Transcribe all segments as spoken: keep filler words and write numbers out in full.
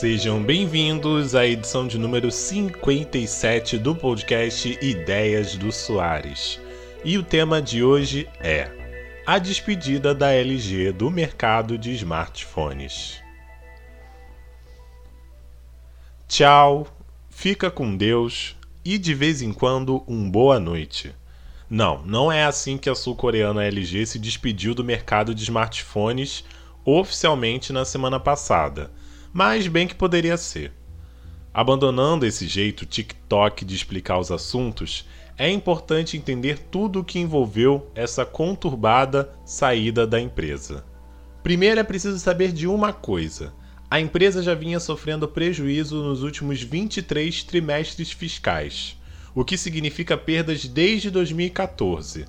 Sejam bem-vindos à edição de número cinquenta e sete do podcast Ideias do Soares. E o tema de hoje é a despedida da L G do mercado de smartphones. Tchau, fica com Deus e de vez em quando um boa noite. Não, não é assim que a sul-coreana L G se despediu do mercado de smartphones oficialmente na semana passada. Mas bem que poderia ser. Abandonando esse jeito TikTok de explicar os assuntos, é importante entender tudo o que envolveu essa conturbada saída da empresa. Primeiro é preciso saber de uma coisa. A empresa já vinha sofrendo prejuízo nos últimos vinte e três trimestres fiscais, o que significa perdas desde dois mil e quatorze.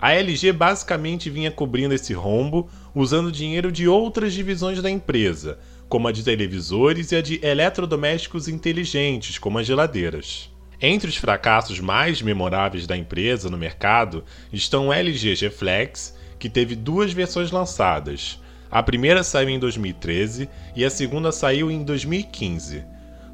A L G basicamente vinha cobrindo esse rombo usando dinheiro de outras divisões da empresa, como a de televisores e a de eletrodomésticos inteligentes, como as geladeiras. Entre os fracassos mais memoráveis da empresa no mercado estão o L G G Flex, que teve duas versões lançadas. A primeira saiu em dois mil e treze e a segunda saiu em dois mil e quinze.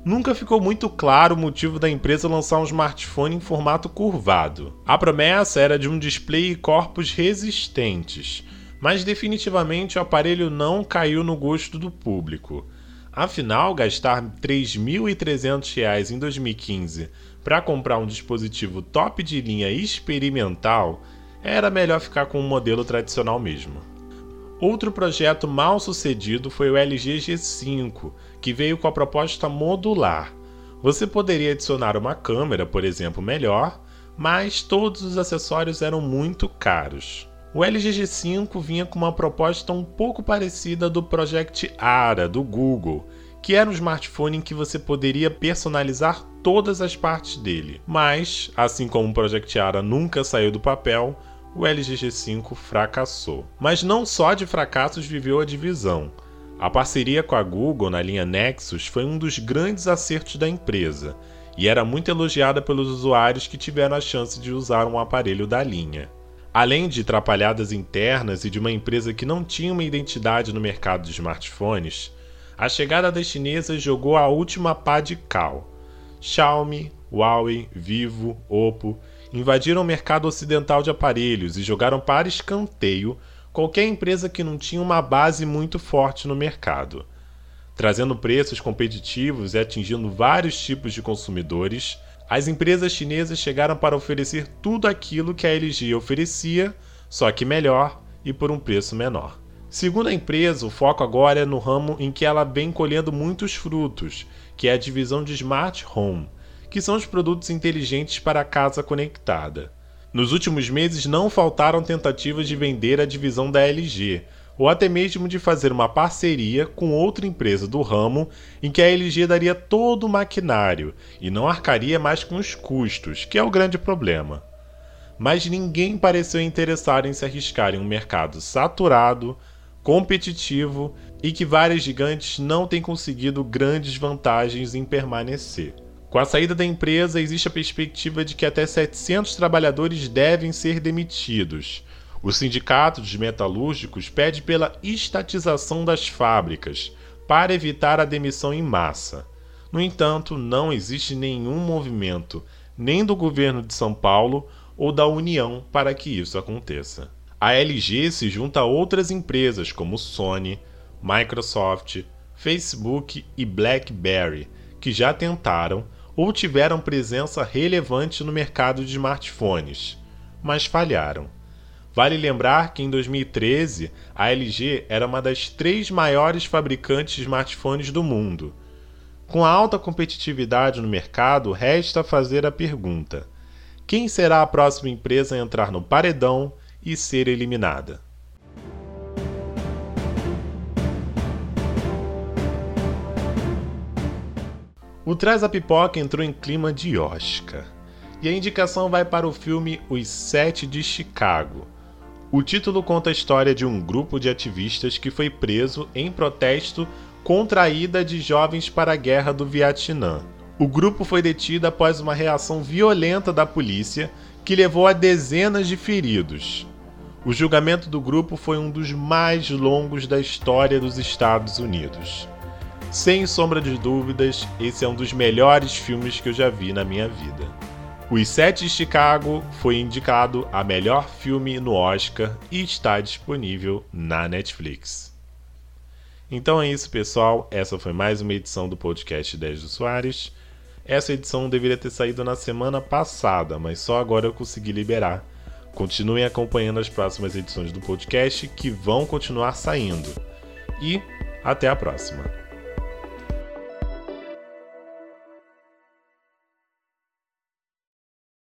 Nunca ficou muito claro o motivo da empresa lançar um smartphone em formato curvado. A promessa era de um display e corpos resistentes, mas definitivamente o aparelho não caiu no gosto do público. Afinal, gastar três mil e trezentos reais em dois mil e quinze para comprar um dispositivo top de linha experimental, era melhor ficar com um modelo tradicional mesmo. Outro projeto mal sucedido foi o L G G cinco, que veio com a proposta modular. Você poderia adicionar uma câmera, por exemplo, melhor, mas todos os acessórios eram muito caros. O L G G cinco vinha com uma proposta um pouco parecida do Project Ara, do Google, que era um smartphone em que você poderia personalizar todas as partes dele. Mas, assim como o Project Ara nunca saiu do papel, o L G G cinco fracassou. Mas não só de fracassos viveu a divisão. A parceria com a Google na linha Nexus foi um dos grandes acertos da empresa, e era muito elogiada pelos usuários que tiveram a chance de usar um aparelho da linha. Além de atrapalhadas internas e de uma empresa que não tinha uma identidade no mercado de smartphones, a chegada das chinesas jogou a última pá de cal. Xiaomi, Huawei, Vivo, Oppo invadiram o mercado ocidental de aparelhos e jogaram para escanteio qualquer empresa que não tinha uma base muito forte no mercado. Trazendo preços competitivos e atingindo vários tipos de consumidores, as empresas chinesas chegaram para oferecer tudo aquilo que a L G oferecia, só que melhor e por um preço menor. Segundo a empresa, o foco agora é no ramo em que ela vem colhendo muitos frutos, que é a divisão de Smart Home, que são os produtos inteligentes para a casa conectada. Nos últimos meses não faltaram tentativas de vender a divisão da L G, ou até mesmo de fazer uma parceria com outra empresa do ramo em que a L G daria todo o maquinário e não arcaria mais com os custos, que é o grande problema. Mas ninguém pareceu interessado em se arriscar em um mercado saturado, competitivo e que vários gigantes não têm conseguido grandes vantagens em permanecer. Com a saída da empresa, existe a perspectiva de que até setecentos trabalhadores devem ser demitidos. O Sindicato dos Metalúrgicos pede pela estatização das fábricas, para evitar a demissão em massa. No entanto, não existe nenhum movimento, nem do governo de São Paulo ou da União, para que isso aconteça. A L G se junta a outras empresas como Sony, Microsoft, Facebook e BlackBerry, que já tentaram ou tiveram presença relevante no mercado de smartphones, mas falharam. Vale lembrar que em dois mil e treze, a L G era uma das três maiores fabricantes de smartphones do mundo. Com a alta competitividade no mercado, resta fazer a pergunta: quem será a próxima empresa a entrar no paredão e ser eliminada? O Traz a Pipoca entrou em clima de Oscar, e a indicação vai para o filme Os Sete de Chicago. O título conta a história de um grupo de ativistas que foi preso em protesto contra a ida de jovens para a Guerra do Vietnã. O grupo foi detido após uma reação violenta da polícia que levou a dezenas de feridos. O julgamento do grupo foi um dos mais longos da história dos Estados Unidos. Sem sombra de dúvidas, esse é um dos melhores filmes que eu já vi na minha vida. Os Sete de Chicago foi indicado a melhor filme no Oscar e está disponível na Netflix. Então é isso, pessoal. Essa foi mais uma edição do podcast Ideias do Soares. Essa edição deveria ter saído na semana passada, mas só agora eu consegui liberar. Continuem acompanhando as próximas edições do podcast que vão continuar saindo. E até a próxima!